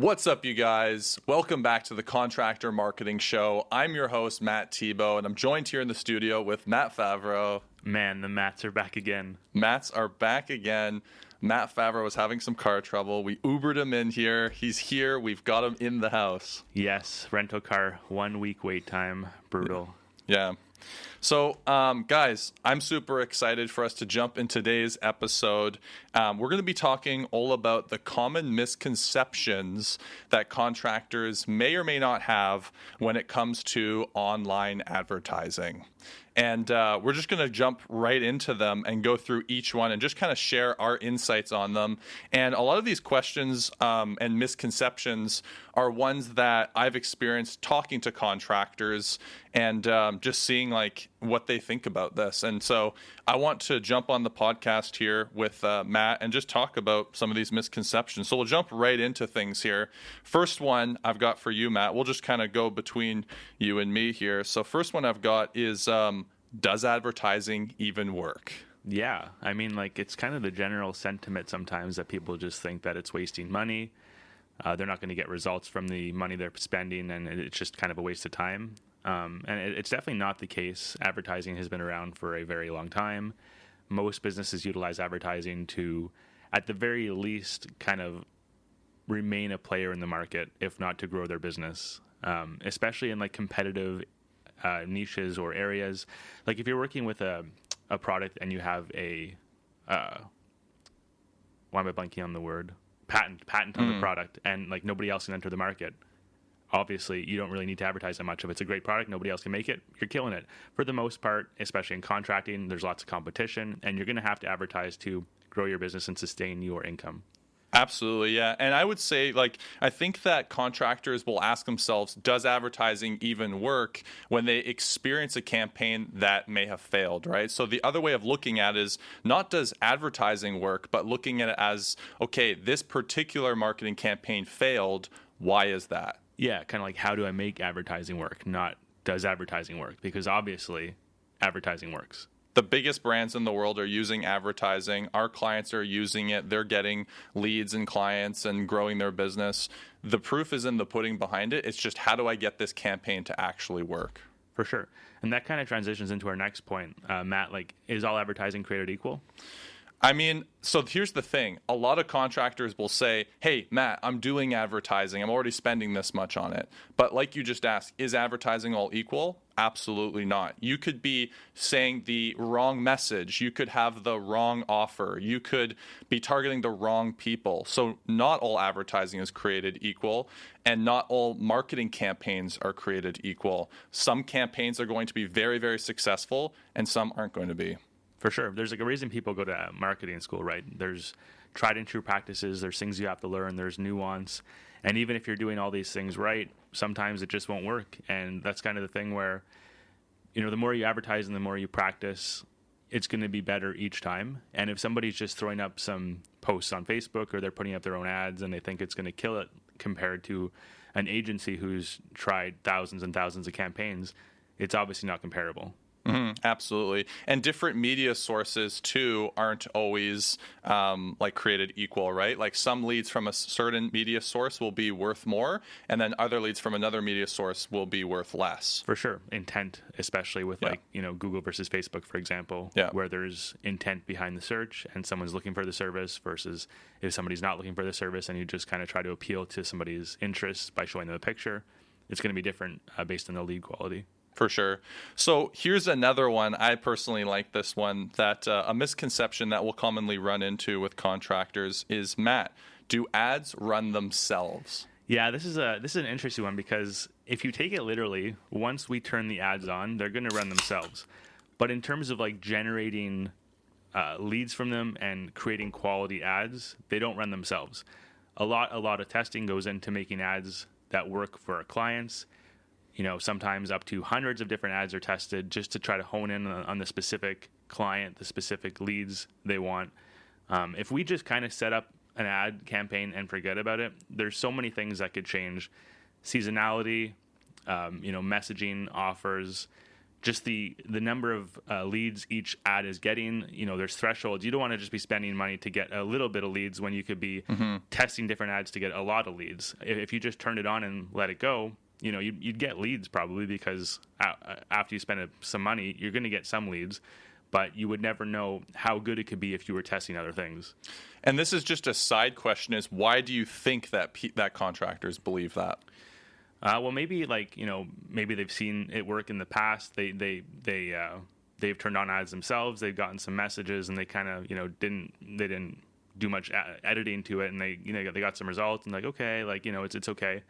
What's up, you guys? Welcome back to the Contractor Marketing Show. I'm your host, Matt Tebow, and I'm joined here in the studio with Matt Favreau. Man, the Mats are back again. Mats are back again. Matt Favreau was having some car trouble. We Ubered him in here. He's here. We've got him in the house. Yes, rental car, 1 week wait time. Brutal. Yeah. So, guys, I'm super excited for us to jump in today's episode. We're going to be talking all about the common misconceptions that contractors may or may not have when it comes to online advertising. And we're just going to jump right into them and go through each one and just kind of share our insights on them. And a lot of these questions and misconceptions are ones that I've experienced talking to contractors and just seeing like what they think about this. And so I want to jump on the podcast here with Matt and just talk about some of these misconceptions. So we'll jump right into things here. First one I've got for you, Matt. We'll just kind of go between you and me here. So first one I've got is... does advertising even work? Yeah. I mean, like, it's kind of the general sentiment sometimes that people just think that it's wasting money. They're not going to get results from the money they're spending, and it's just kind of a waste of time. And it's definitely not the case. Advertising has been around for a very long time. Most businesses utilize advertising to, at the very least, kind of remain a player in the market, if not to grow their business, especially in like competitive niches or areas. Like if you're working with a product and you have a why am I blanking on the word? Patent on the product, and like nobody else can enter the market. Obviously, you don't really need to advertise that much. If it's a great product, nobody else can make it, you're killing it. For the most part, especially in contracting, there's lots of competition, and you're going to have to advertise to grow your business and sustain your income. Absolutely, yeah. And I would say, like, I think that contractors will ask themselves, does advertising even work when they experience a campaign that may have failed, right? So the other way of looking at it is not does advertising work, but looking at it as, okay, this particular marketing campaign failed. Why is that? Yeah, kind of like how do I make advertising work, not does advertising work? Because obviously advertising works. The biggest brands in the world are using advertising. Our clients are using it. They're getting leads and clients and growing their business. The proof is in the pudding behind it. It's just how do I get this campaign to actually work? For sure. And that kind of transitions into our next point. Matt, like, is all advertising created equal? I mean, so here's the thing. A lot of contractors will say, hey, Matt, I'm doing advertising. I'm already spending this much on it. But like you just asked, is advertising all equal? Absolutely not. You could be saying the wrong message. You could have the wrong offer. You could be targeting the wrong people. So not all advertising is created equal, and not all marketing campaigns are created equal. Some campaigns are going to be very, very successful, and some aren't going to be. For sure. There's like a reason people go to marketing school, right? There's tried and true practices. There's things you have to learn. There's nuance. And even if you're doing all these things right, sometimes it just won't work. And that's kind of the thing where, you know, the more you advertise and the more you practice, it's going to be better each time. And if somebody's just throwing up some posts on Facebook or they're putting up their own ads and they think it's going to kill it compared to an agency who's tried thousands and thousands of campaigns, it's obviously not comparable. Mm-hmm, absolutely. And different media sources too aren't always like created equal, right? Like some leads from a certain media source will be worth more, and then other leads from another media source will be worth less. For sure. Intent, especially with like, you know, Google versus Facebook, for example, where there's intent behind the search and someone's looking for the service versus if somebody's not looking for the service and you just kind of try to appeal to somebody's interests by showing them a picture, it's going to be different based on the lead quality. For sure. So here's another one. I personally like this one, that a misconception that we'll commonly run into with contractors is, Matt, do ads run themselves? Yeah, this is an interesting one, because if you take it literally, once we turn the ads on, they're going to run themselves. But in terms of like generating leads from them and creating quality ads, they don't run themselves. A lot of testing goes into making ads that work for our clients. You know, sometimes up to hundreds of different ads are tested just to try to hone in on the specific client, the specific leads they want. If we just kind of set up an ad campaign and forget about it, there's so many things that could change. Seasonality, you know, messaging, offers, just the number of leads each ad is getting, you know, there's thresholds. You don't want to just be spending money to get a little bit of leads when you could be testing different ads to get a lot of leads. If you just turned it on and let it go, you know, you'd get leads probably, because after you spend some money, you're going to get some leads, but you would never know how good it could be if you were testing other things. And this is just a side question, is why do you think that that contractors believe that? Well, maybe like, you know, maybe they've seen it work in the past. They've turned on ads themselves. They've gotten some messages, and they kind of, you know, didn't do much editing to it, and they, you know, they got some results, and like, okay, like, you know, it's okay.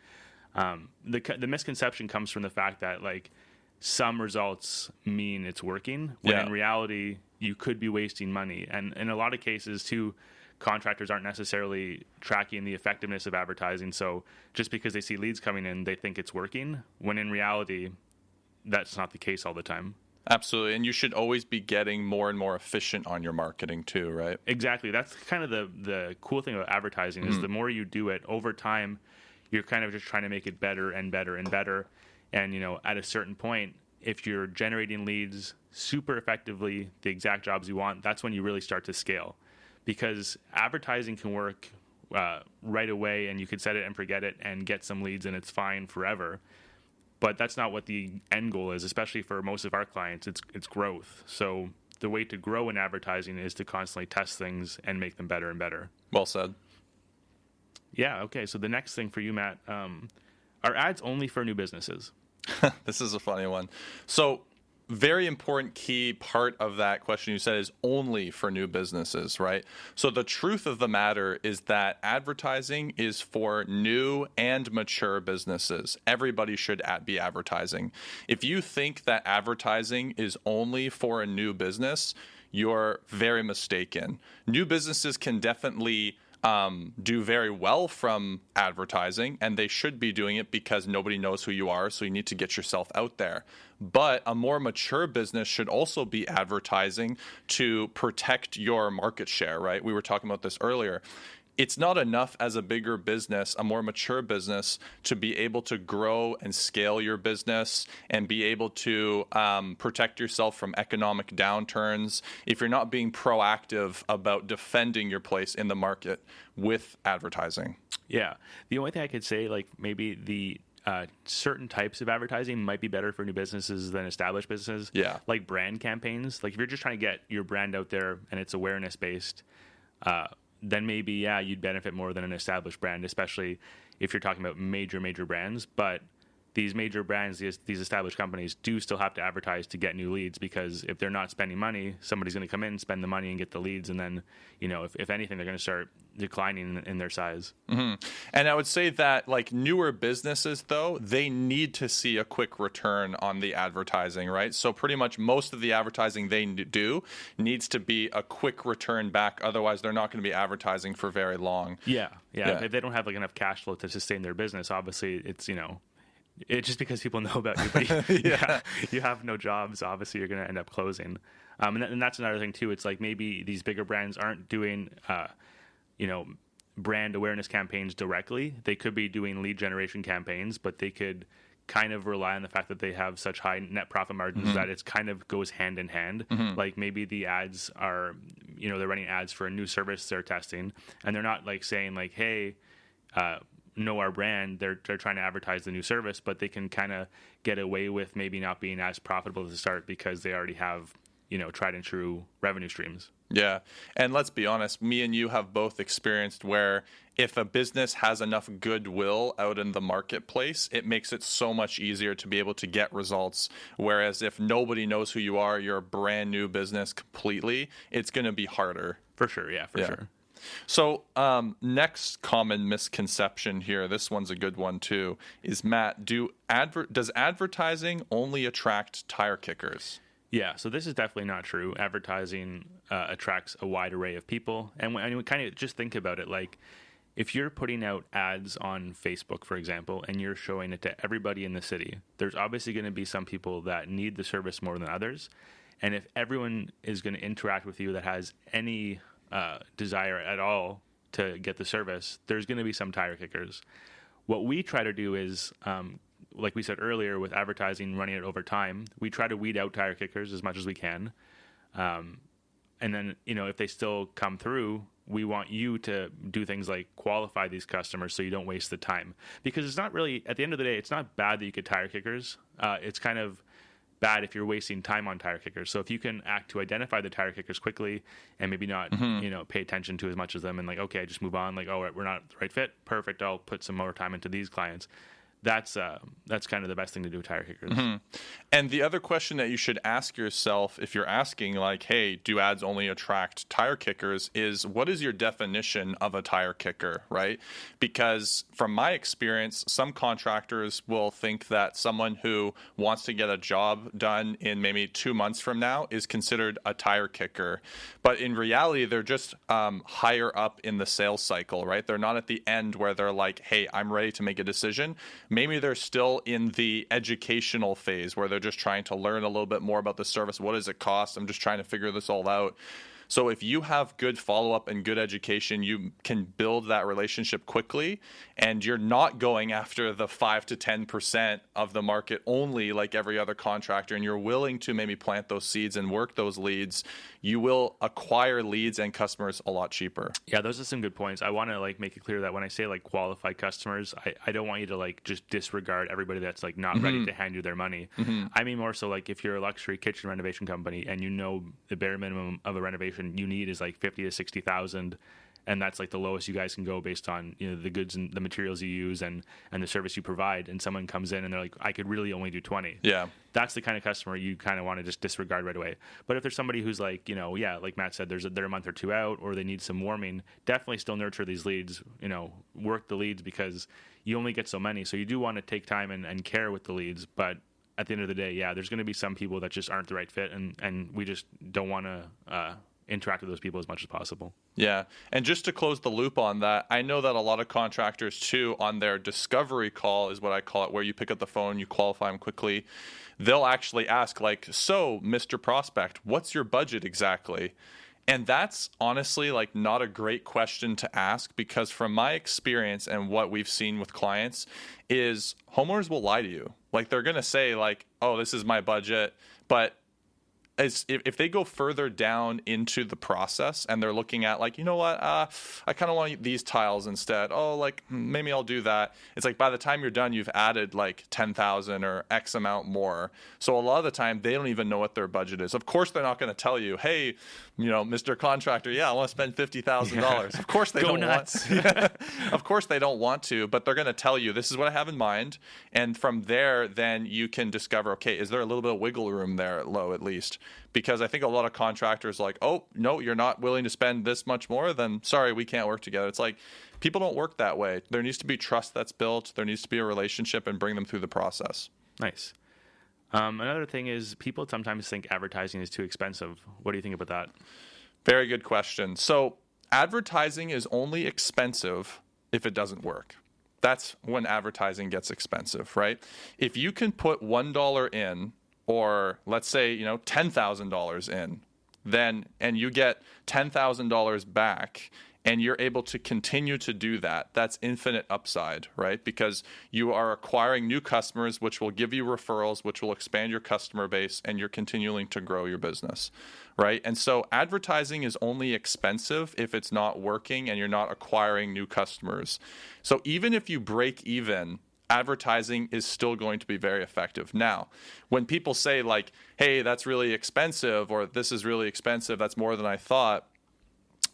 The misconception comes from the fact that like some results mean it's working, when in reality you could be wasting money, and in a lot of cases too, contractors aren't necessarily tracking the effectiveness of advertising. So just because they see leads coming in, they think it's working, when in reality, that's not the case all the time. Absolutely. And you should always be getting more and more efficient on your marketing too, right? Exactly. That's kind of the cool thing about advertising, is the more you do it over time, you're kind of just trying to make it better and better and better. And, you know, at a certain point, if you're generating leads super effectively, the exact jobs you want, that's when you really start to scale. Because advertising can work right away, and you could set it and forget it and get some leads, and it's fine forever. But that's not what the end goal is, especially for most of our clients. It's growth. So the way to grow in advertising is to constantly test things and make them better and better. Well said. Yeah, okay. So the next thing for you, Matt, are ads only for new businesses? This is a funny one. So very important key part of that question you said is only for new businesses, right? So the truth of the matter is that advertising is for new and mature businesses. Everybody should be advertising. If you think that advertising is only for a new business, you're very mistaken. New businesses can definitely do very well from advertising, and they should be doing it because nobody knows who you are, so you need to get yourself out there. But a more mature business should also be advertising to protect your market share, right? We were talking about this earlier. It's not enough as a bigger business, a more mature business, to be able to grow and scale your business and be able to protect yourself from economic downturns if you're not being proactive about defending your place in the market with advertising. Yeah. The only thing I could say, like maybe the certain types of advertising might be better for new businesses than established businesses. Yeah. Like brand campaigns. Like if you're just trying to get your brand out there and it's awareness-based, then maybe, yeah, you'd benefit more than an established brand, especially if you're talking about major, major brands. But these major brands, these established companies do still have to advertise to get new leads, because if they're not spending money, somebody's going to come in, spend the money, and get the leads. And then, you know, if anything, they're going to start declining in their size. Mm-hmm. And I would say that like newer businesses, though, they need to see a quick return on the advertising, right? So pretty much most of the advertising they do needs to be a quick return back. Otherwise, they're not going to be advertising for very long. Yeah. If they don't have like enough cash flow to sustain their business, obviously it's, you know, it's just because people know about you, but you have no jobs, obviously you're going to end up closing. And that's another thing too. It's like maybe these bigger brands aren't doing, you know, brand awareness campaigns directly. They could be doing lead generation campaigns, but they could kind of rely on the fact that they have such high net profit margins that it's kind of goes hand in hand. Like maybe the ads are, you know, they're running ads for a new service they're testing, and they're not like saying like, hey, know our brand. They're trying to advertise the new service, but they can kind of get away with maybe not being as profitable to start because they already have, you know, tried and true revenue streams. Yeah. And let's be honest, me and you have both experienced where if a business has enough goodwill out in the marketplace, it makes it so much easier to be able to get results. Whereas if nobody knows who you are, you're a brand new business completely, it's going to be harder. For sure. Yeah, for sure. So next common misconception here, this one's a good one too, is Matt, does advertising only attract tire kickers? Yeah, so this is definitely not true. Advertising attracts a wide array of people. And we kind of just think about it, like if you're putting out ads on Facebook, for example, and you're showing it to everybody in the city, there's obviously going to be some people that need the service more than others. And if everyone is going to interact with you that has any desire at all to get the service, there's going to be some tire kickers. What we try to do is like we said earlier, with advertising, running it over time, we try to weed out tire kickers as much as we can. And then, you know, if they still come through, we want you to do things like qualify these customers so you don't waste the time. Because it's not really, at the end of the day, it's not bad that you could tire kickers. It's kind of bad if you're wasting time on tire kickers. So if you can act to identify the tire kickers quickly and maybe not, you know, pay attention to as much as them, and like, okay, just move on. Like, oh, we're not the right fit. Perfect. I'll put some more time into these clients. That's kind of the best thing to do with tire kickers. And the other question that you should ask yourself if you're asking like, hey, do ads only attract tire kickers, is what is your definition of a tire kicker, right? Because from my experience, some contractors will think that someone who wants to get a job done in maybe 2 months from now is considered a tire kicker. But in reality, they're just higher up in the sales cycle, right? They're not at the end where they're like, hey, I'm ready to make a decision. Maybe they're still in the educational phase where they're just trying to learn a little bit more about the service. What does it cost? I'm just trying to figure this all out. So if you have good follow-up and good education, you can build that relationship quickly, and you're not going after the 5 to 10% of the market only like every other contractor, and you're willing to maybe plant those seeds and work those leads, you will acquire leads and customers a lot cheaper. Yeah, those are some good points. I want to like make it clear that when I say like qualified customers, I don't want you to like just disregard everybody that's like not ready to hand you their money. I mean more so like if you're a luxury kitchen renovation company and you know the bare minimum of a renovation you need is like 50 to 60,000, and that's like the lowest you guys can go based on, you know, the goods and the materials you use and the service you provide, and someone comes in and they're like, I could really only do 20. Yeah, that's the kind of customer you kind of want to just disregard right away. But if there's somebody who's like, you know, yeah, like Matt said, they're a month or two out, or they need some warming, definitely still nurture these leads, you know, work the leads, because you only get so many, so you do want to take time and care with the leads. But at the end of the day, yeah, there's going to be some people that just aren't the right fit, and we just don't want to interact with those people as much as possible. Yeah. And just to close the loop on that, I know that a lot of contractors too, on their discovery call is what I call it, where you pick up the phone, you qualify them quickly. They'll actually ask like, so Mr. Prospect, what's your budget exactly? And that's honestly like not a great question to ask, because from my experience and what we've seen with clients is homeowners will lie to you. Like they're going to say like, oh, this is my budget. But if they go further down into the process and they're looking at like, you know what, I kind of want these tiles instead. Oh, like maybe I'll do that. It's like by the time you're done, you've added like 10,000 or X amount more. So a lot of the time they don't even know what their budget is. Of course, they're not going to tell you, hey, you know, Mr. Contractor, yeah, I want to spend $50,000. Of course they don't want to. Of course they don't want to, but they're going to tell you this is what I have in mind. And from there, then you can discover, okay, is there a little bit of wiggle room there low at least? Because I think a lot of contractors are like, oh, no, you're not willing to spend this much more, then sorry, we can't work together. It's like people don't work that way. There needs to be trust that's built. There needs to be a relationship and bring them through the process. Nice. Another thing is people sometimes think advertising is too expensive. What do you think about that? Very good question. So advertising is only expensive if it doesn't work. That's when advertising gets expensive, right? If you can put $1 in, or let's say, you know, $10,000 in, then and you get $10,000 back, and you're able to continue to do that, that's infinite upside, right? Because you are acquiring new customers, which will give you referrals, which will expand your customer base, and you're continuing to grow your business, right? And so advertising is only expensive if it's not working and you're not acquiring new customers. So even if you break even, advertising is still going to be very effective. Now, when people say like, hey, that's really expensive, or this is really expensive, that's more than I thought,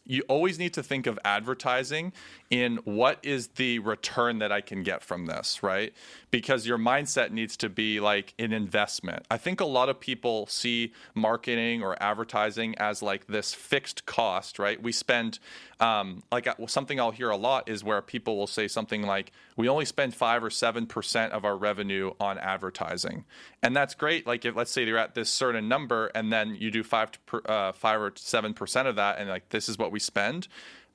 you always need to think of advertising in what is the return that I can get from this, right? Because your mindset needs to be like an investment. I think a lot of people see marketing or advertising as like this fixed cost, right? We spend, like something I'll hear a lot is where people will say something like, we only spend 5 or 7% of our revenue on advertising. And that's great. Like if, let's say you're at this certain number and then you do 5 or 7% of that, and like, this is what we spend,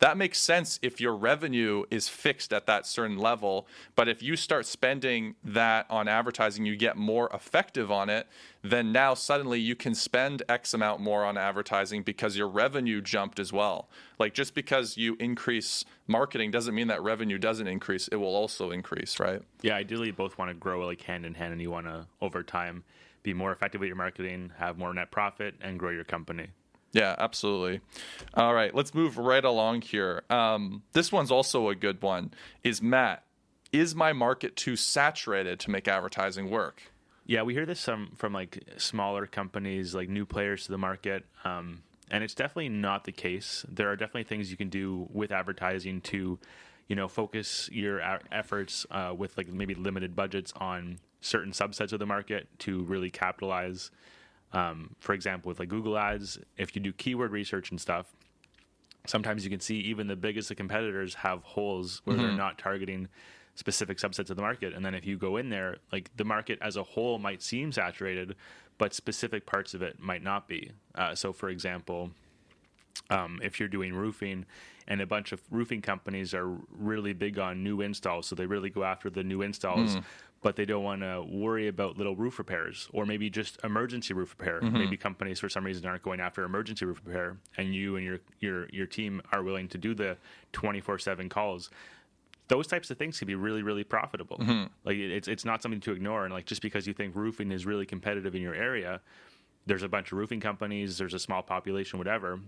That makes sense if your revenue is fixed at that certain level. But if you start spending that on advertising, you get more effective on it, then now suddenly you can spend X amount more on advertising because your revenue jumped as well. Like, just because you increase marketing doesn't mean that revenue doesn't increase. It will also increase, right? Yeah, ideally you both want to grow like hand in hand, and you want to, over time, be more effective at your marketing, have more net profit, and grow your company. Yeah, absolutely. All right, let's move right along here. This one's also a good one. Is Matt, is my market too saturated to make advertising work? Yeah, we hear this from like smaller companies, like new players to the market, and it's definitely not the case. There are definitely things you can do with advertising to, you know, focus your efforts with like maybe limited budgets on certain subsets of the market to really capitalize. For example, with like Google Ads, if you do keyword research and stuff, sometimes you can see even the biggest of competitors have holes where they're not targeting specific subsets of the market. And then if you go in there, like the market as a whole might seem saturated, but specific parts of it might not be. So for example, if you're doing roofing and a bunch of roofing companies are really big on new installs, so they really go after the new installs, but they don't want to worry about little roof repairs or maybe just emergency roof repair. Maybe companies for some reason aren't going after emergency roof repair, and you and your team are willing to do the 24/7 calls. Those types of things can be really, really profitable. Like it's not something to ignore. And like, just because you think roofing is really competitive in your area, there's a bunch of roofing companies, there's a small population, whatever.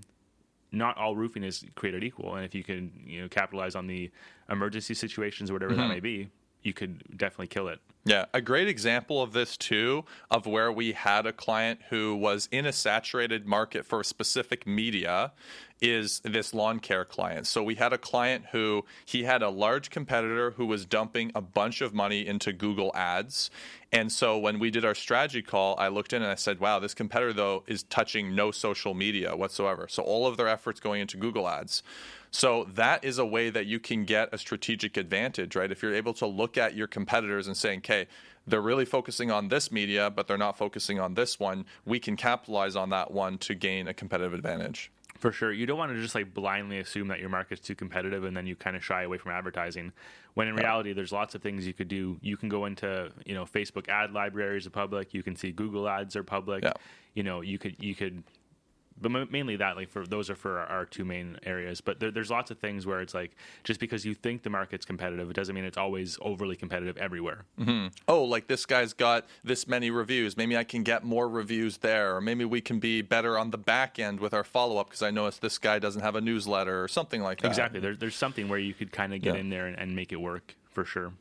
Not all roofing is created equal, and if you can, you know, capitalize on the emergency situations or whatever that may be, you could definitely kill it. Yeah, a great example of this too, of where we had a client who was in a saturated market for a specific media, is this lawn care client. So we had a client who, he had a large competitor who was dumping a bunch of money into Google Ads. And so when we did our strategy call, I looked in and I said, wow, this competitor though is touching no social media whatsoever. So all of their efforts going into Google Ads. So that is a way that you can get a strategic advantage, right? If you're able to look at your competitors and saying, okay, they're really focusing on this media, but they're not focusing on this one, we can capitalize on that one to gain a competitive advantage. For sure. You don't want to just like blindly assume that your market's too competitive and then you kind of shy away from advertising, when in reality, there's lots of things you could do. You can go into, you know, Facebook ad libraries are public. You can see Google Ads are public. You know, you could, but mainly that, like, for those are for our two main areas. But there's lots of things where it's like, just because you think the market's competitive, it doesn't mean it's always overly competitive everywhere. Oh, like this guy's got this many reviews. Maybe I can get more reviews there. Or maybe we can be better on the back end with our follow-up because I noticed this guy doesn't have a newsletter or something like that. Exactly. There's something where you could kind of get in there and make it work for sure.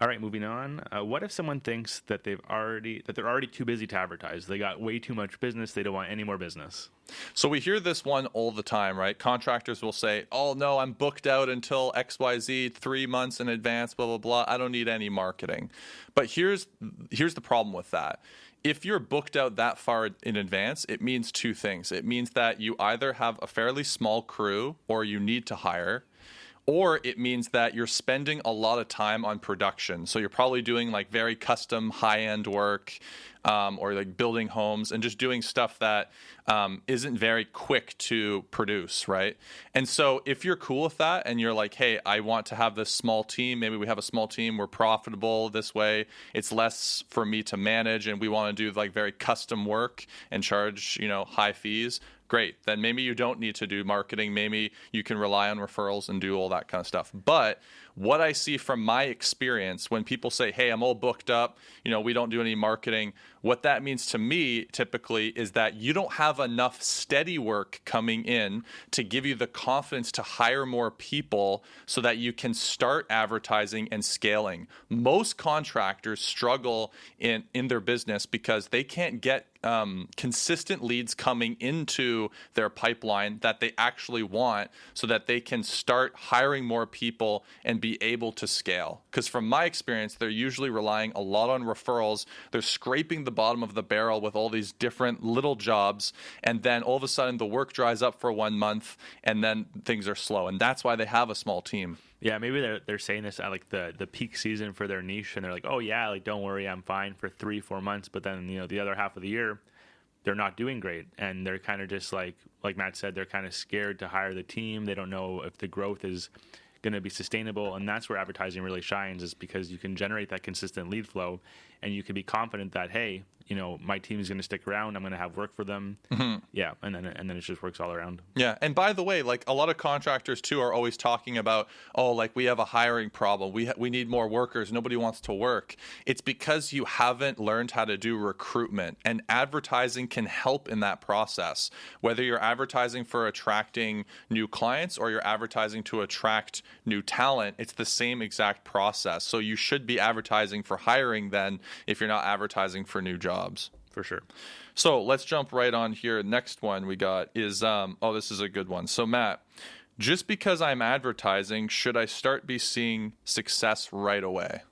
All right, moving on. What if someone thinks that they're already too busy to advertise? They got way too much business. They don't want any more business. So we hear this one all the time, right? Contractors will say, oh, no, I'm booked out until XYZ 3 months in advance, blah, blah, blah. I don't need any marketing. But here's the problem with that. If you're booked out that far in advance, it means two things. It means that you either have a fairly small crew or you need to hire, or it means that you're spending a lot of time on production. So you're probably doing like very custom high-end work, or like building homes and just doing stuff that isn't very quick to produce, right? And so if you're cool with that and you're like, hey, I want to have this small team. Maybe we have a small team. We're profitable this way. It's less for me to manage, and we want to do like very custom work and charge, you know, high fees. Great. Then maybe you don't need to do marketing. Maybe you can rely on referrals and do all that kind of stuff. But what I see from my experience when people say, hey, I'm all booked up, you know, we don't do any marketing, what that means to me typically is that you don't have enough steady work coming in to give you the confidence to hire more people so that you can start advertising and scaling. Most contractors struggle in their business because they can't get consistent leads coming into their pipeline that they actually want so that they can start hiring more people and be able to scale. Because from my experience, they're usually relying a lot on referrals. They're scraping the bottom of the barrel with all these different little jobs, and then all of a sudden the work dries up for 1 month and then things are slow. And that's why they have a small team. Yeah, maybe they're saying this at like the peak season for their niche, and they're like, oh yeah, like don't worry, I'm fine for 3-4 months. But then, you know, the other half of the year, they're not doing great, and they're kind of just like Matt said, they're kind of scared to hire the team. They don't know if the growth is going to be sustainable, and that's where advertising really shines, is because you can generate that consistent lead flow, and you can be confident that, hey, you know, my team is going to stick around, I'm going to have work for them. Mm-hmm. Yeah, and then it just works all around. Yeah, and by the way, like, a lot of contractors too are always talking about, oh, like, we have a hiring problem, we need more workers, nobody wants to work. It's because you haven't learned how to do recruitment, and advertising can help in that process, whether you're advertising for attracting new clients or you're advertising to attract new talent. It's the same exact process. So you should be advertising for hiring then, if you're not advertising for new jobs. For sure. So let's jump right on here. Next one we got is, this is a good one. So Matt, just because I'm advertising, should I start be seeing success right away?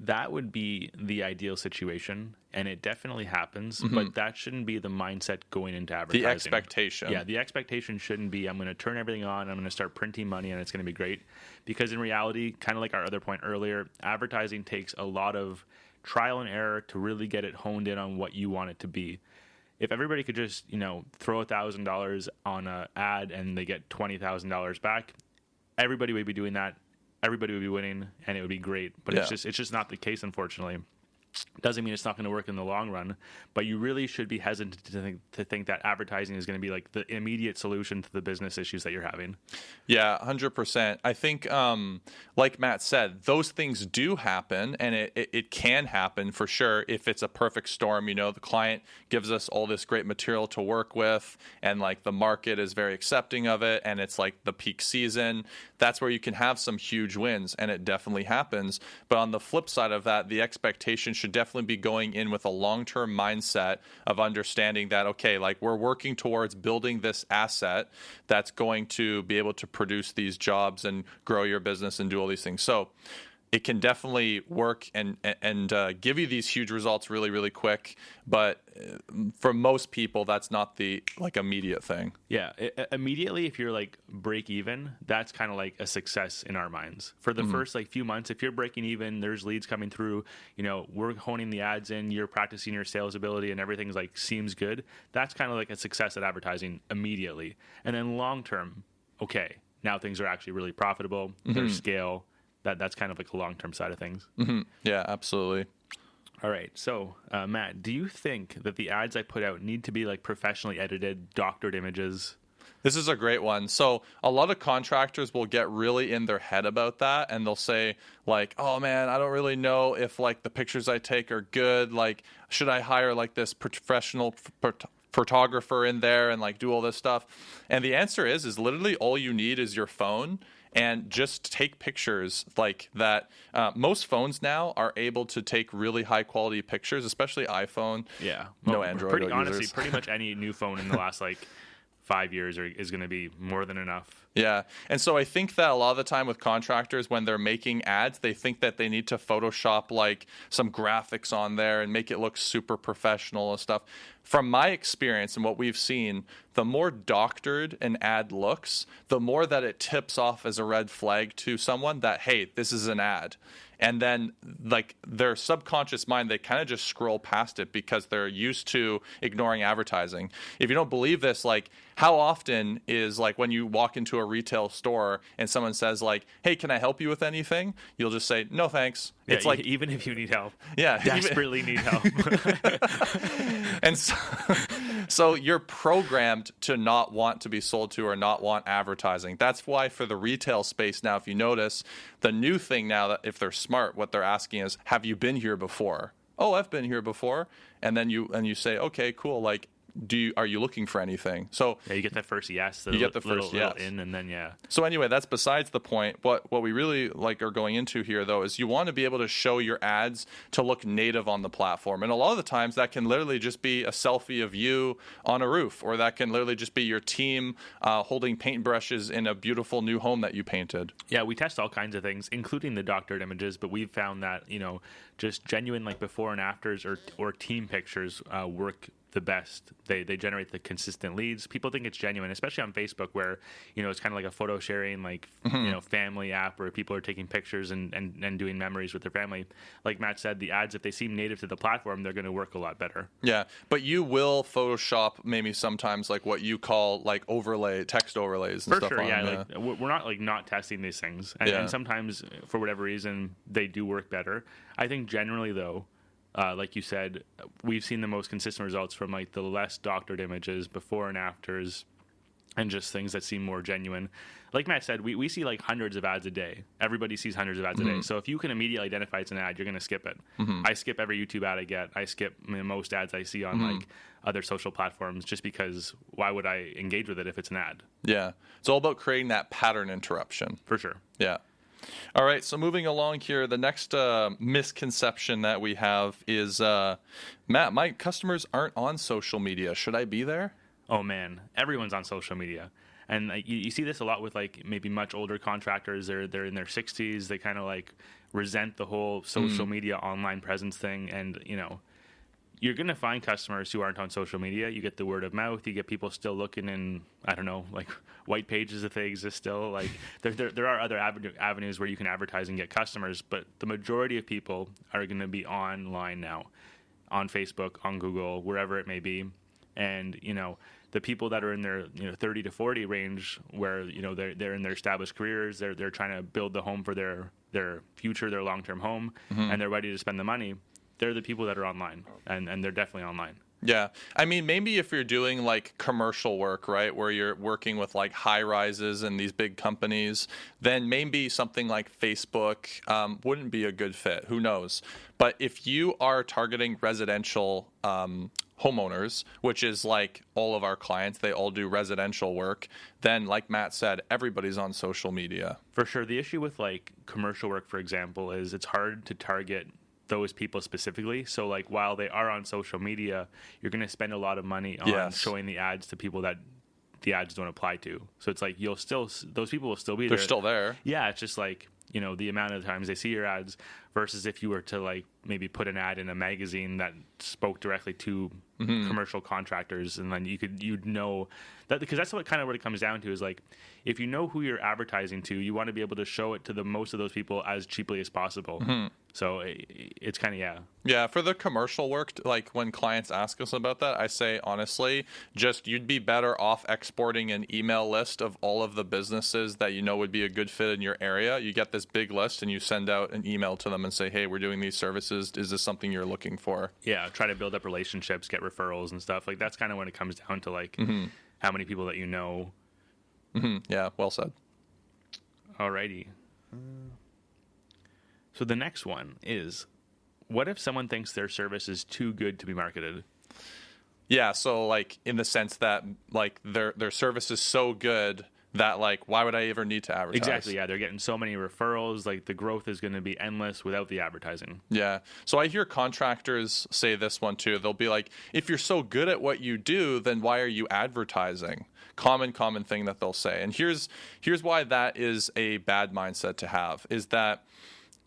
That would be the ideal situation, and it definitely happens, mm-hmm. but that shouldn't be the mindset going into advertising. The expectation. Yeah, the expectation shouldn't be, I'm going to turn everything on, I'm going to start printing money, and it's going to be great. Because in reality, kind of like our other point earlier, advertising takes a lot of trial and error to really get it honed in on what you want it to be. If everybody could just, you know, throw $1,000 on an ad and they get $20,000 back, everybody would be doing that. Everybody would be winning, and it would be great. But it's just not the case, unfortunately. Doesn't mean it's not going to work in the long run, but you really should be hesitant to think that advertising is going to be like the immediate solution to the business issues that you're having. Yeah, 100%. I think, like Matt said, those things do happen, and it can happen for sure if it's a perfect storm. You know, the client gives us all this great material to work with, and like the market is very accepting of it, and it's like the peak season. That's where you can have some huge wins, and it definitely happens. But on the flip side of that, the expectation should definitely be going in with a long-term mindset of understanding that, okay, like, we're working towards building this asset that's going to be able to produce these jobs and grow your business and do all these things. So it can definitely work and give you these huge results really, really quick. But for most people, that's not the like immediate thing. Yeah. Immediately, if you're like break even, that's kind of like a success in our minds. For the mm-hmm. first like few months, if you're breaking even, there's leads coming through, you know, we're honing the ads in, you're practicing your sales ability, and everything's like seems good. That's kind of like a success at advertising immediately. And then long term, okay, now things are actually really profitable. Mm-hmm. There's scale. That's kind of like a long-term side of things. Mm-hmm. Yeah, absolutely. All right. So, Matt, do you think that the ads I put out need to be like professionally edited, doctored images? This is a great one. So a lot of contractors will get really in their head about that, and they'll say like, oh man, I don't really know if like the pictures I take are good. Like, should I hire like this professional photographer in there and like do all this stuff? And the answer is literally all you need is your phone. And just take pictures like that. Most phones now are able to take really high quality pictures, especially iPhone. Yeah. No Android users. Honestly, pretty much any new phone in the last like 5 years is going to be more than enough. Yeah. And so I think that a lot of the time with contractors, when they're making ads, they think that they need to Photoshop like some graphics on there and make it look super professional and stuff. From my experience and what we've seen, the more doctored an ad looks, the more that it tips off as a red flag to someone that, hey, this is an ad. And then like their subconscious mind, they kind of just scroll past it because they're used to ignoring advertising. If you don't believe this, like how often is like when you walk into a retail store and someone says like, hey, can I help you with anything? You'll just say, no, thanks. Yeah, it's like, even if you need help. Yeah. Desperately need help. And so you're programmed to not want to be sold to or not want advertising. That's why for the retail space now, if you notice, the new thing now that if they're smart, what they're asking is, have you been here before? Oh, I've been here before. And then you say, okay, cool. Like, are you looking for anything? So yeah, you get that first yes. You get the first yes. In and then yeah. So anyway, that's besides the point. What we really like are going into here though is you want to be able to show your ads to look native on the platform, and a lot of the times that can literally just be a selfie of you on a roof, or that can literally just be your team holding paintbrushes in a beautiful new home that you painted. Yeah, we test all kinds of things, including the doctored images, but we've found that, you know, just genuine like before and afters or team pictures work the best. They generate the consistent leads. People think it's genuine, especially on Facebook, where, you know, it's kind of like a photo sharing, like, you know, family app where people are taking pictures and doing memories with their family. Like Matt said, the ads, if they seem native to the platform, they're going to work a lot better. Yeah, but you will Photoshop maybe sometimes like what you call like overlay, text overlays and stuff. For sure, yeah. Like, we're not like not testing these things. And, and sometimes for whatever reason, they do work better. I think generally though, like you said, we've seen the most consistent results from like the less doctored images, before and afters, and just things that seem more genuine. Like Matt said, we see like hundreds of ads a day. Everybody sees hundreds of ads a day. So if you can immediately identify it's an ad, you're going to skip it. I skip every YouTube ad I get. I skip most ads I see on like other social platforms, just because why would I engage with it if it's an ad? Yeah. It's all about creating that pattern interruption. For sure. Yeah. All right, so moving along here, the next misconception that we have is, Matt, my customers aren't on social media. Should I be there? Oh, man, everyone's on social media. And you see this a lot with like maybe much older contractors. They're in their 60s. They kind of like resent the whole social media online presence thing. And, you know, you're going to find customers who aren't on social media. You get the word of mouth. You get people still looking in, I don't know, like white pages if they exist still. Like there are other avenues where you can advertise and get customers, but the majority of people are going to be online now, on Facebook, on Google, wherever it may be. And, you know, the people that are in their 30 to 40 range, where, you know, they're in their established careers, they're trying to build the home for their future, their long-term home, and they're ready to spend the money. They're the people that are online, and they're definitely online. Yeah. I mean, maybe if you're doing like commercial work, right, where you're working with like high rises and these big companies, then maybe something like Facebook wouldn't be a good fit. Who knows? But if you are targeting residential homeowners, which is like all of our clients, they all do residential work, then like Matt said, everybody's on social media. For sure. The issue with like commercial work, for example, is it's hard to target those people specifically. So like while they are on social media, you're going to spend a lot of money on showing the ads to people that the ads don't apply to. So it's like you'll still, those people will still be there. They're still there. Yeah, it's just like, you know, the amount of times they see your ads versus if you were to like maybe put an ad in a magazine that spoke directly to commercial contractors, and then you'd know that, because that's what it comes down to is like, if you know who you're advertising to, you want to be able to show it to the most of those people as cheaply as possible. So it's kind of, yeah. For the commercial work, like when clients ask us about that, I say, honestly, just you'd be better off exporting an email list of all of the businesses that you know would be a good fit in your area. You get this big list and you send out an email to them and say, hey, we're doing these services. Is this something you're looking for? Yeah. Try to build up relationships, get referrals and stuff. Like that's kind of when it comes down to like how many people that you know. Yeah. Well said. Alrighty. So the next one is, what if someone thinks their service is too good to be marketed? Yeah, so like in the sense that like their service is so good that like, why would I ever need to advertise? Exactly, yeah. They're getting so many referrals. Like the growth is going to be endless without the advertising. Yeah. So I hear contractors say this one too. They'll be like, if you're so good at what you do, then why are you advertising? Common thing that they'll say. And here's why that is a bad mindset to have, is that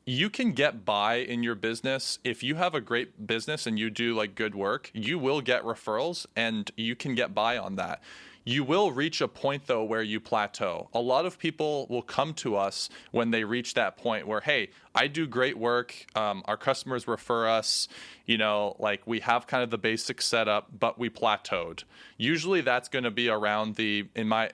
you can get by in your business. If you have a great business and you do like good work, you will get referrals and you can get by on that. You will reach a point though where you plateau. A lot of people will come to us when they reach that point where, hey, I do great work. Our customers refer us, you know, like we have kind of the basic setup, but we plateaued. Usually that's going to be around the, in my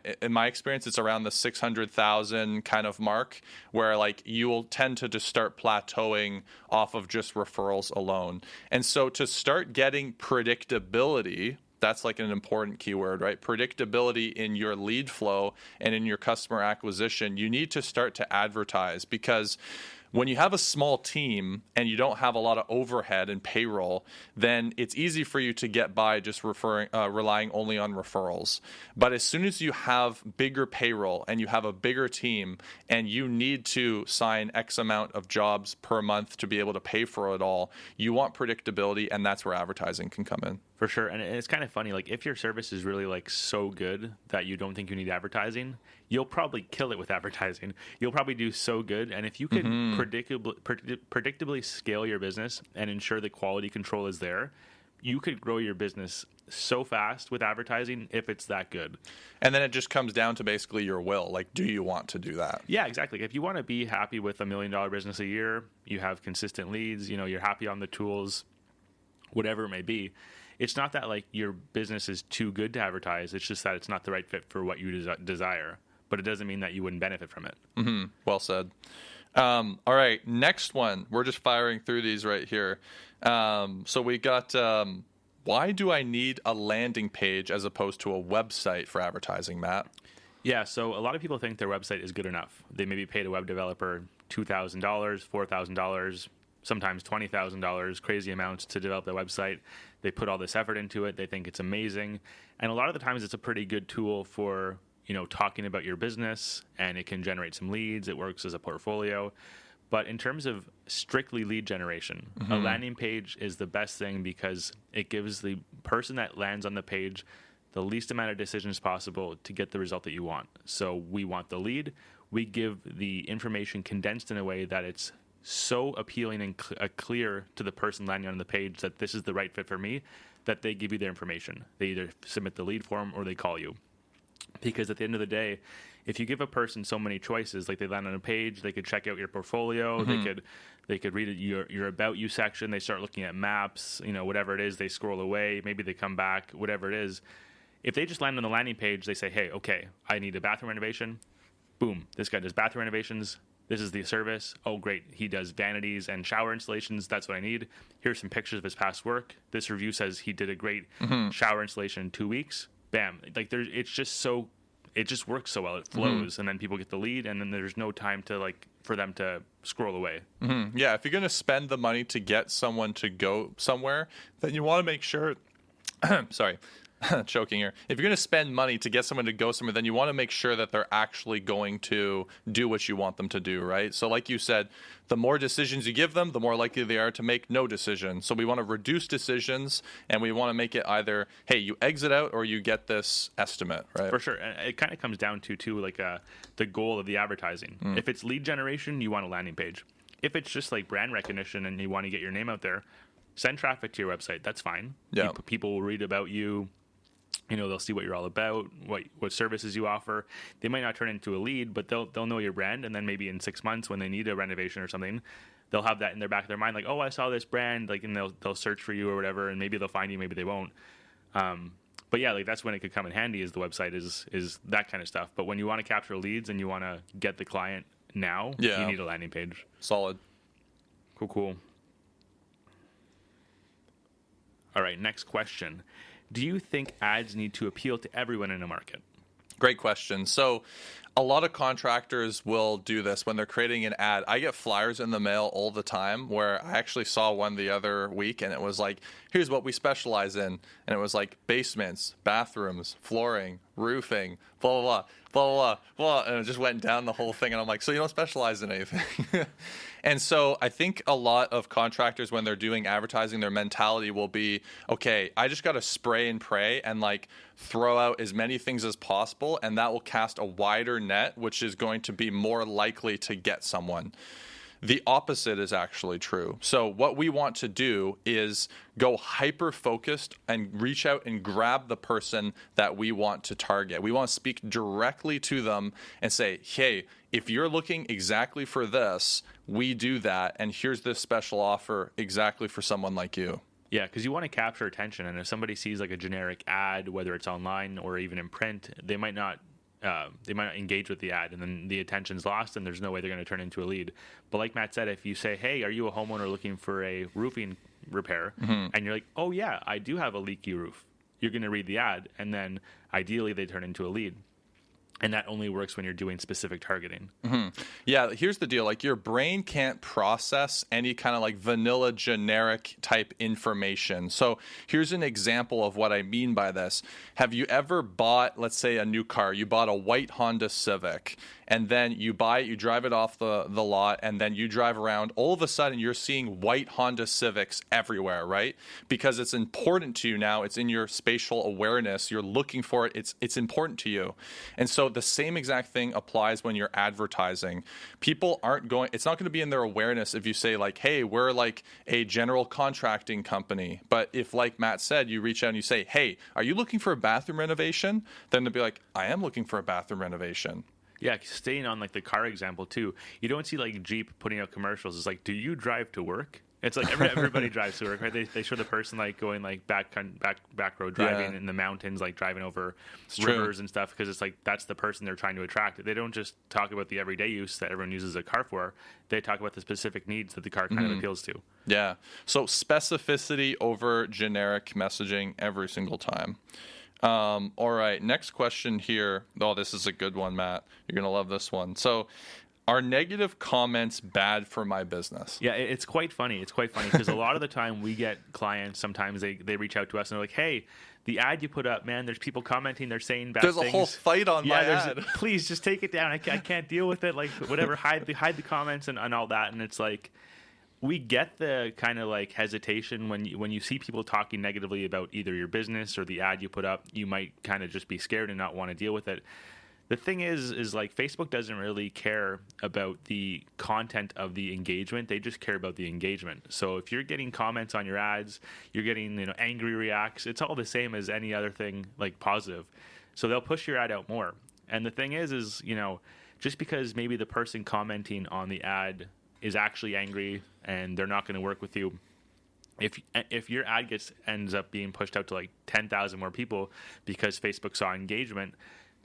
experience, it's around the 600,000 kind of mark where like you will tend to just start plateauing off of just referrals alone. And so to start getting predictability, that's like an important keyword, right? Predictability in your lead flow and in your customer acquisition, you need to start to advertise, because when you have a small team and you don't have a lot of overhead and payroll, then it's easy for you to get by just relying only on referrals. But as soon as you have bigger payroll and you have a bigger team and you need to sign X amount of jobs per month to be able to pay for it all, you want predictability, and that's where advertising can come in. For sure. And it's kind of funny, like if your service is really like so good that you don't think you need advertising, you'll probably kill it with advertising. You'll probably do so good. And if you can predictably scale your business and ensure the quality control is there, you could grow your business so fast with advertising if it's that good. And then it just comes down to basically your will. Like, do you want to do that? Yeah, exactly. If you want to be happy with $1 million business a year, you have consistent leads, you know, you're happy on the tools, whatever it may be. It's not that like your business is too good to advertise. It's just that it's not the right fit for what you desire, but it doesn't mean that you wouldn't benefit from it. Mm-hmm. Well said. All right. Next one. We're just firing through these right here. So we got, why do I need a landing page as opposed to a website for advertising, Matt? Yeah, so a lot of people think their website is good enough. They maybe paid a web developer $2,000, $4,000, sometimes $20,000, crazy amounts to develop their website. They put all this effort into it. They think it's amazing. And a lot of the times it's a pretty good tool for, you know, talking about your business, and it can generate some leads. It works as a portfolio. But in terms of strictly lead generation, mm-hmm. a landing page is the best thing because it gives the person that lands on the page the least amount of decisions possible to get the result that you want. So we want the lead. We give the information condensed in a way that it's so appealing and clear to the person landing on the page that this is the right fit for me, that they give you their information. They either submit the lead form or they call you. Because at the end of the day, if you give a person so many choices, like they land on a page, they could check out your portfolio, mm-hmm. they could read your about you section, they start looking at maps, you know, whatever it is, they scroll away, maybe they come back, whatever it is. If they just land on the landing page, they say, hey, okay, I need a bathroom renovation. Boom, this guy does bathroom renovations. This is the service. Oh, great. He does vanities and shower installations. That's what I need. Here's some pictures of his past work. This review says he did a great mm-hmm. shower installation in 2 weeks. Bam. Like there, it's just so, it just works so well. It flows, mm-hmm. and then people get the lead, and then there's no time to like for them to scroll away. Mm-hmm. Yeah, if you're going to spend the money to get someone to go somewhere, then you want to make sure sorry, choking here. If you're going to spend money to get someone to go somewhere, then you want to make sure that they're actually going to do what you want them to do, right? So like you said, the more decisions you give them, the more likely they are to make no decision. So we want to reduce decisions, and we want to make it either, hey, you exit out or you get this estimate, right? For sure. And it kind of comes down to, too, like the goal of the advertising. Mm. If it's lead generation, you want a landing page. If it's just like brand recognition and you want to get your name out there, send traffic to your website. That's fine. Yeah. People will read about you. You know, they'll see what you're all about, what services you offer. They might not turn into a lead, but they'll know your brand, and then maybe in 6 months when they need a renovation or something, they'll have that in their back of their mind, like, oh, I saw this brand, like, and they'll search for you or whatever, and maybe they'll find you, maybe they won't. But yeah, like that's when it could come in handy, is the website is that kind of stuff. But when you want to capture leads and you want to get the client now, yeah. you need a landing page. Solid. Cool. All right, next question. Do you think ads need to appeal to everyone in a market? Great question. So a lot of contractors will do this when they're creating an ad. I get flyers in the mail all the time where I actually saw one the other week, and it was like, here's what we specialize in. And it was like basements, bathrooms, flooring, roofing, blah, blah, blah, blah, blah, blah. And it just went down the whole thing. And I'm like, so you don't specialize in anything. And so I think a lot of contractors, when they're doing advertising, their mentality will be, okay, I just got to spray and pray and like throw out as many things as possible. And that will cast a wider net, which is going to be more likely to get someone. The opposite is actually true. So what we want to do is go hyper-focused and reach out and grab the person that we want to target. We want to speak directly to them and say, hey, if you're looking exactly for this, we do that. And here's this special offer exactly for someone like you. Yeah, because you want to capture attention. And if somebody sees like a generic ad, whether it's online or even in print, they might not engage with the ad, and then the attention's lost, and there's no way they're going to turn into a lead. But like Matt said, if you say, hey, are you a homeowner looking for a roofing repair? Mm-hmm. And you're like, oh, yeah, I do have a leaky roof. You're going to read the ad, and then ideally they turn into a lead. And that only works when you're doing specific targeting. Mm-hmm. Yeah, here's the deal. Like your brain can't process any kind of like vanilla generic type information. So here's an example of what I mean by this. Have you ever bought, let's say, a new car? You bought a white Honda Civic. and then you buy it, you drive it off the lot, and then you drive around. All of a sudden, you're seeing white Honda Civics everywhere, right? Because it's important to you now. It's in your spatial awareness. You're looking for it. It's important to you. And so the same exact thing applies when you're advertising. People aren't going – it's not going to be in their awareness if you say like, hey, we're like a general contracting company. But if, like Matt said, you reach out and you say, hey, are you looking for a bathroom renovation? Then they'll be like, I am looking for a bathroom renovation. Yeah, staying on like the car example too, you don't see like Jeep putting out commercials. It's like, do you drive to work? It's like everybody drives to work, right? They show the person like going like back road driving in the mountains, like driving over rivers and stuff, because it's like that's the person they're trying to attract. They don't just talk about the everyday use that everyone uses a car for. They talk about the specific needs that the car kind of appeals to. Yeah. So specificity over generic messaging every single time. All right, next question here. Oh, this is a good one, Matt. You're going to love this one. So, are negative comments bad for my business? Yeah, it's quite funny. It's quite funny because a lot of the time we get clients, sometimes they reach out to us and they're like, hey, the ad you put up, man, there's people commenting, they're saying bad things. There's a whole fight on my ad. Please just take it down. I can't deal with it. Like, whatever, hide the comments and all that. And it's like, we get the kind of like hesitation when you see people talking negatively about either your business or the ad you put up. You might kind of just be scared and not want to deal with it. The thing is like Facebook doesn't really care about the content of the engagement. They just care about the engagement. So if you're getting comments on your ads, you're getting, you know, angry reacts, it's all the same as any other thing, like positive. So they'll push your ad out more. And the thing is, you know, just because maybe the person commenting on the ad is actually angry and they're not going to work with you, if your ad ends up being pushed out to like 10,000 more people because Facebook saw engagement,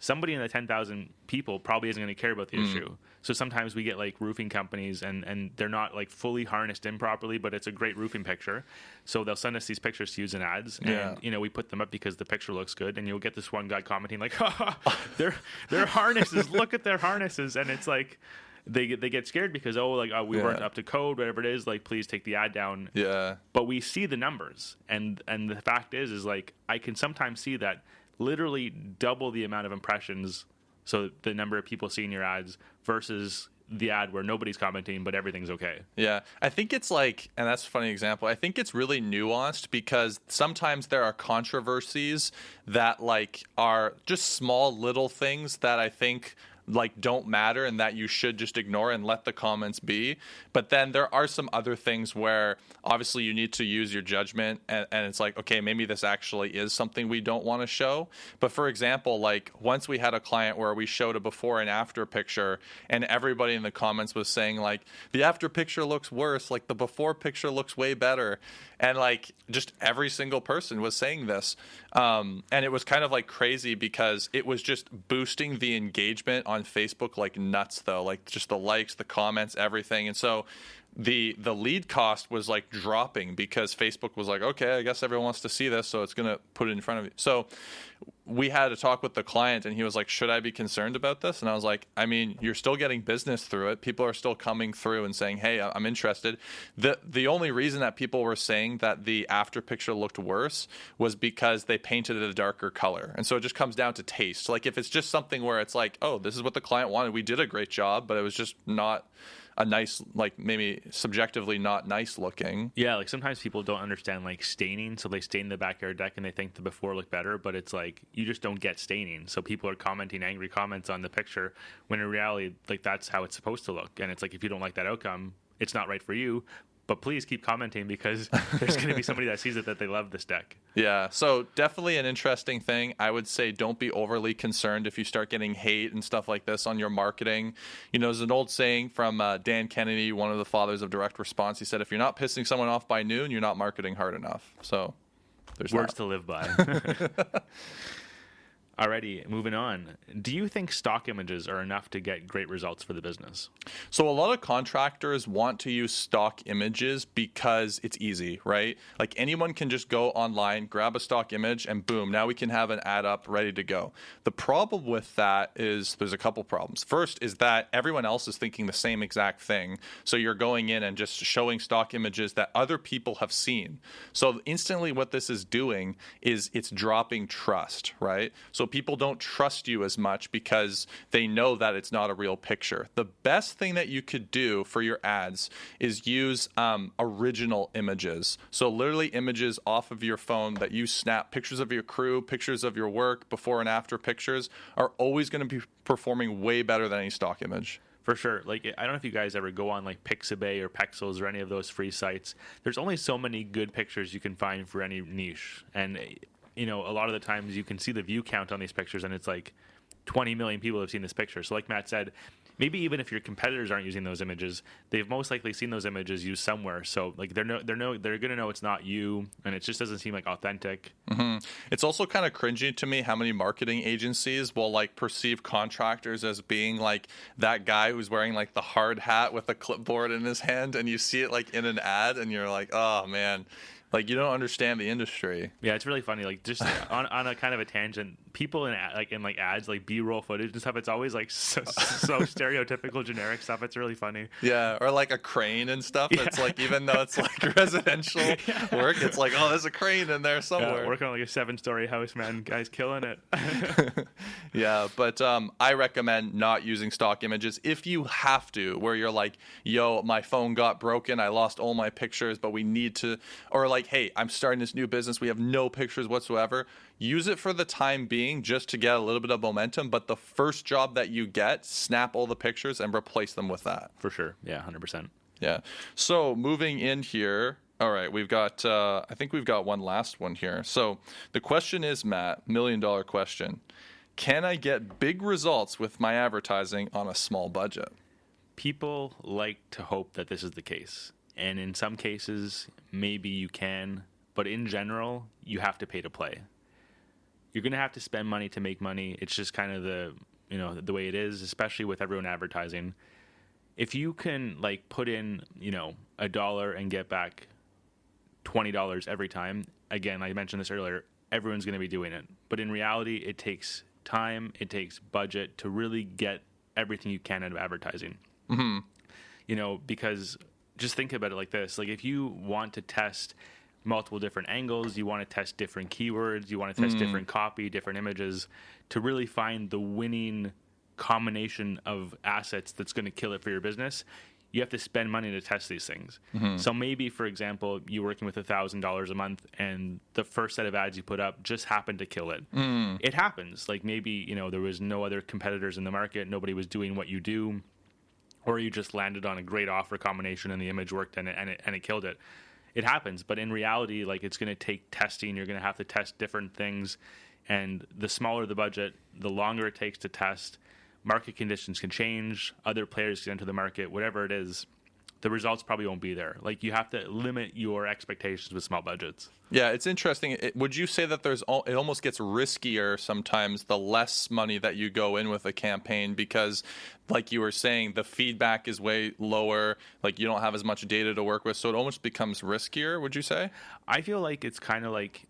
somebody in the 10,000 people probably isn't going to care about the issue. So sometimes we get like roofing companies and they're not like fully harnessed in properly, but it's a great roofing picture. So they'll send us these pictures to use in ads, and you know, we put them up because the picture looks good, and you'll get this one guy commenting like, their harnesses, look at their harnesses. And it's like, They get scared because, we weren't up to code, whatever it is, like, please take the ad down. Yeah. But we see the numbers. And the fact is like, I can sometimes see that literally double the amount of impressions, so the number of people seeing your ads versus the ad where nobody's commenting but everything's okay. Yeah. I think it's like, and that's a funny example, I think it's really nuanced because sometimes there are controversies that, like, are just small little things that I think like don't matter and that you should just ignore and let the comments be. But then there are some other things where obviously you need to use your judgment and it's like, okay, maybe this actually is something we don't want to show. But for example, like once we had a client where we showed a before and after picture and everybody in the comments was saying like, the after picture looks worse, like the before picture looks way better. And like just every single person was saying this. And it was kind of like crazy because it was just boosting the engagement on Facebook like nuts though, like just the likes, the comments, everything. And so the lead cost was like dropping because Facebook was like, okay, I guess everyone wants to see this, so it's gonna put it in front of you. So we had a talk with the client and he was like, should I be concerned about this? And I was like, I mean, you're still getting business through it. People are still coming through and saying, hey, I'm interested. The only reason that people were saying that the after picture looked worse was because they painted it a darker color. And so it just comes down to taste. Like if it's just something where it's like, oh, this is what the client wanted, we did a great job, but it was just not a nice, like maybe subjectively not nice looking. Yeah, like sometimes people don't understand like staining, so they stain the backyard deck and they think the before looked better, but it's like you just don't get staining. So people are commenting angry comments on the picture when in reality, like that's how it's supposed to look. And it's like if you don't like that outcome, it's not right for you. But please keep commenting because there's going to be somebody that sees it that they love this deck. Yeah, so definitely an interesting thing. I would say don't be overly concerned if you start getting hate and stuff like this on your marketing. You know, there's an old saying from Dan Kennedy, one of the fathers of direct response. He said, if you're not pissing someone off by noon, you're not marketing hard enough. So there's words to live by. Alrighty, moving on. Do you think stock images are enough to get great results for the business? So a lot of contractors want to use stock images because it's easy, right? Like anyone can just go online, grab a stock image, and boom, now we can have an ad up ready to go. The problem with that is there's a couple problems. First is that everyone else is thinking the same exact thing. So you're going in and just showing stock images that other people have seen. So instantly what this is doing is it's dropping trust, right? So people don't trust you as much because they know that it's not a real picture. The best thing that you could do for your ads is use original images. So literally images off of your phone that you snap, pictures of your crew, pictures of your work, before and after pictures are always going to be performing way better than any stock image. For sure. Like, I don't know if you guys ever go on like Pixabay or Pexels or any of those free sites. There's only so many good pictures you can find for any niche. And, you know, a lot of the times you can see the view count on these pictures and it's like 20 million people have seen this picture. So like Matt said, maybe even if your competitors aren't using those images, they've most likely seen those images used somewhere. So like they're going to know it's not you, and it just doesn't seem like authentic. Mm-hmm. It's also kind of cringy to me how many marketing agencies will like perceive contractors as being like that guy who's wearing like the hard hat with a clipboard in his hand, and you see it like in an ad, and you're like, oh man. Like, you don't understand the industry. Yeah, it's really funny. Like, just on a kind of a tangent, people in ads, like B-roll footage and stuff, it's always like so stereotypical, generic stuff. It's really funny. Yeah, or like a crane and stuff. Yeah. It's like, even though it's like residential work, it's like, oh, there's a crane in there somewhere. Yeah, working on like a 7-story house, man. Guy's killing it. Yeah, but I recommend not using stock images if you have to, where you're like, yo, my phone got broken. I lost all my pictures, but we need to, or like, hey, I'm starting this new business. We have no pictures whatsoever. Use it for the time being just to get a little bit of momentum. But the first job that you get, snap all the pictures and replace them with that. For sure. Yeah, 100%. Yeah. So moving in here. All right. We've got, I think we've got one last one here. So the question is, Matt, $1 million question. Can I get big results with my advertising on a small budget? People like to hope that this is the case. And in some cases, maybe you can, but in general, you have to pay to play. You're going to have to spend money to make money. It's just kind of the way it is, especially with everyone advertising. If you can like put in, $1 and get back $20 every time, again, I mentioned this earlier, everyone's going to be doing it. But in reality, it takes time, it takes budget to really get everything you can out of advertising. Mm-hmm. Because just think about it like this. Like, if you want to test multiple different angles, you want to test different keywords, you want to test different copy, different images to really find the winning combination of assets that's going to kill it for your business, you have to spend money to test these things. Mm-hmm. So maybe, for example, you're working with $1,000 a month and the first set of ads you put up just happened to kill it. Mm. It happens. Like, maybe, there was no other competitors in the market. Nobody was doing what you do. Or you just landed on a great offer combination and the image worked and it killed it. It happens. But in reality, like, it's going to take testing. You're going to have to test different things. And the smaller the budget, the longer it takes to test. Market conditions can change. Other players can enter the market. Whatever it is, the results probably won't be there. Like, you have to limit your expectations with small budgets. Yeah, it's interesting. Would you say that it almost gets riskier sometimes the less money that you go in with a campaign, because like you were saying, the feedback is way lower, like you don't have as much data to work with, so it almost becomes riskier, would you say? I feel like it's kind of like,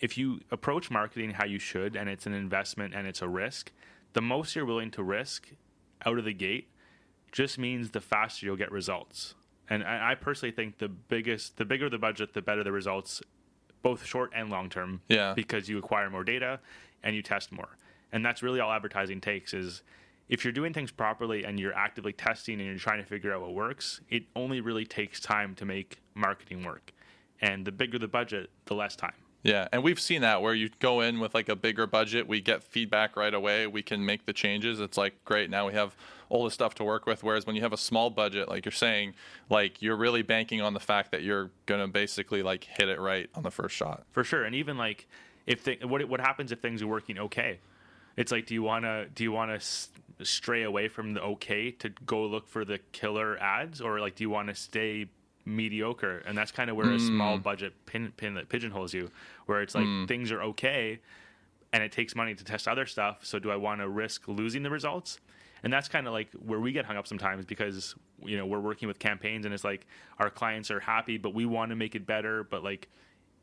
if you approach marketing how you should, and it's an investment and it's a risk, the most you're willing to risk out of the gate just means the faster you'll get results. And I personally think the bigger the budget, the better the results, both short and long term, because you acquire more data and you test more. And that's really all advertising takes, is if you're doing things properly and you're actively testing and you're trying to figure out what works, it only really takes time to make marketing work. And the bigger the budget, the less time. Yeah, and we've seen that where you go in with like a bigger budget, we get feedback right away, we can make the changes. It's like, great, now we have all the stuff to work with. Whereas when you have a small budget, like you're saying, like you're really banking on the fact that you're going to basically like hit it right on the first shot. For sure. And even like what happens if things are working okay? It's like, do you want to stray away from the okay to go look for the killer ads, or like do you want to stay mediocre? And that's kind of where a small budget pin that pigeonholes you, where it's like things are okay and it takes money to test other stuff, so do I want to risk losing the results? And that's kind of like where we get hung up sometimes, because we're working with campaigns and it's like our clients are happy, but we want to make it better, but like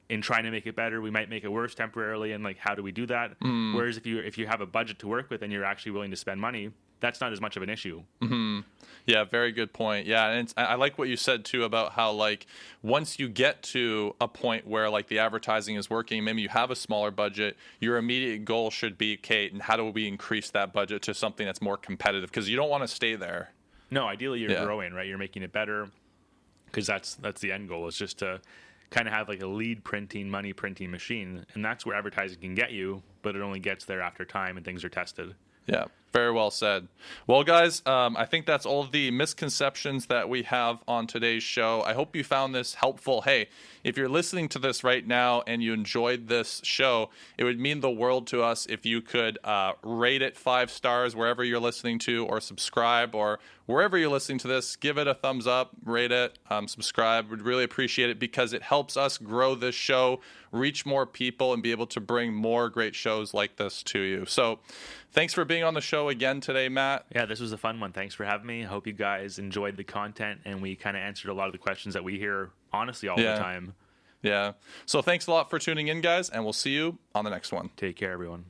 in trying to make it better we might make it worse temporarily, and like how do we do that? Whereas if you have a budget to work with and you're actually willing to spend money, that's not as much of an issue. Mm-hmm. Yeah, very good point. Yeah, and it's, I like what you said too about how like once you get to a point where like the advertising is working, maybe you have a smaller budget, your immediate goal should be, okay, and how do we increase that budget to something that's more competitive? Because you don't want to stay there. No, ideally you're growing, right? You're making it better, because that's the end goal, is just to kind of have like a lead printing, money printing machine, and that's where advertising can get you, but it only gets there after time and things are tested. Yeah, very well said. Well, guys, I think that's all the misconceptions that we have on today's show. I hope you found this helpful. Hey, if you're listening to this right now and you enjoyed this show, it would mean the world to us if you could rate it 5 stars wherever you're listening to, or subscribe, or wherever you're listening to this, give it a thumbs up, rate it, subscribe. We'd really appreciate it because it helps us grow this show, reach more people, and be able to bring more great shows like this to you. So thanks for being on the show again today, Matt. Yeah, this was a fun one. Thanks for having me. I hope you guys enjoyed the content, and we kind of answered a lot of the questions that we hear, honestly, all the time. Yeah. So thanks a lot for tuning in, guys, and we'll see you on the next one. Take care, everyone.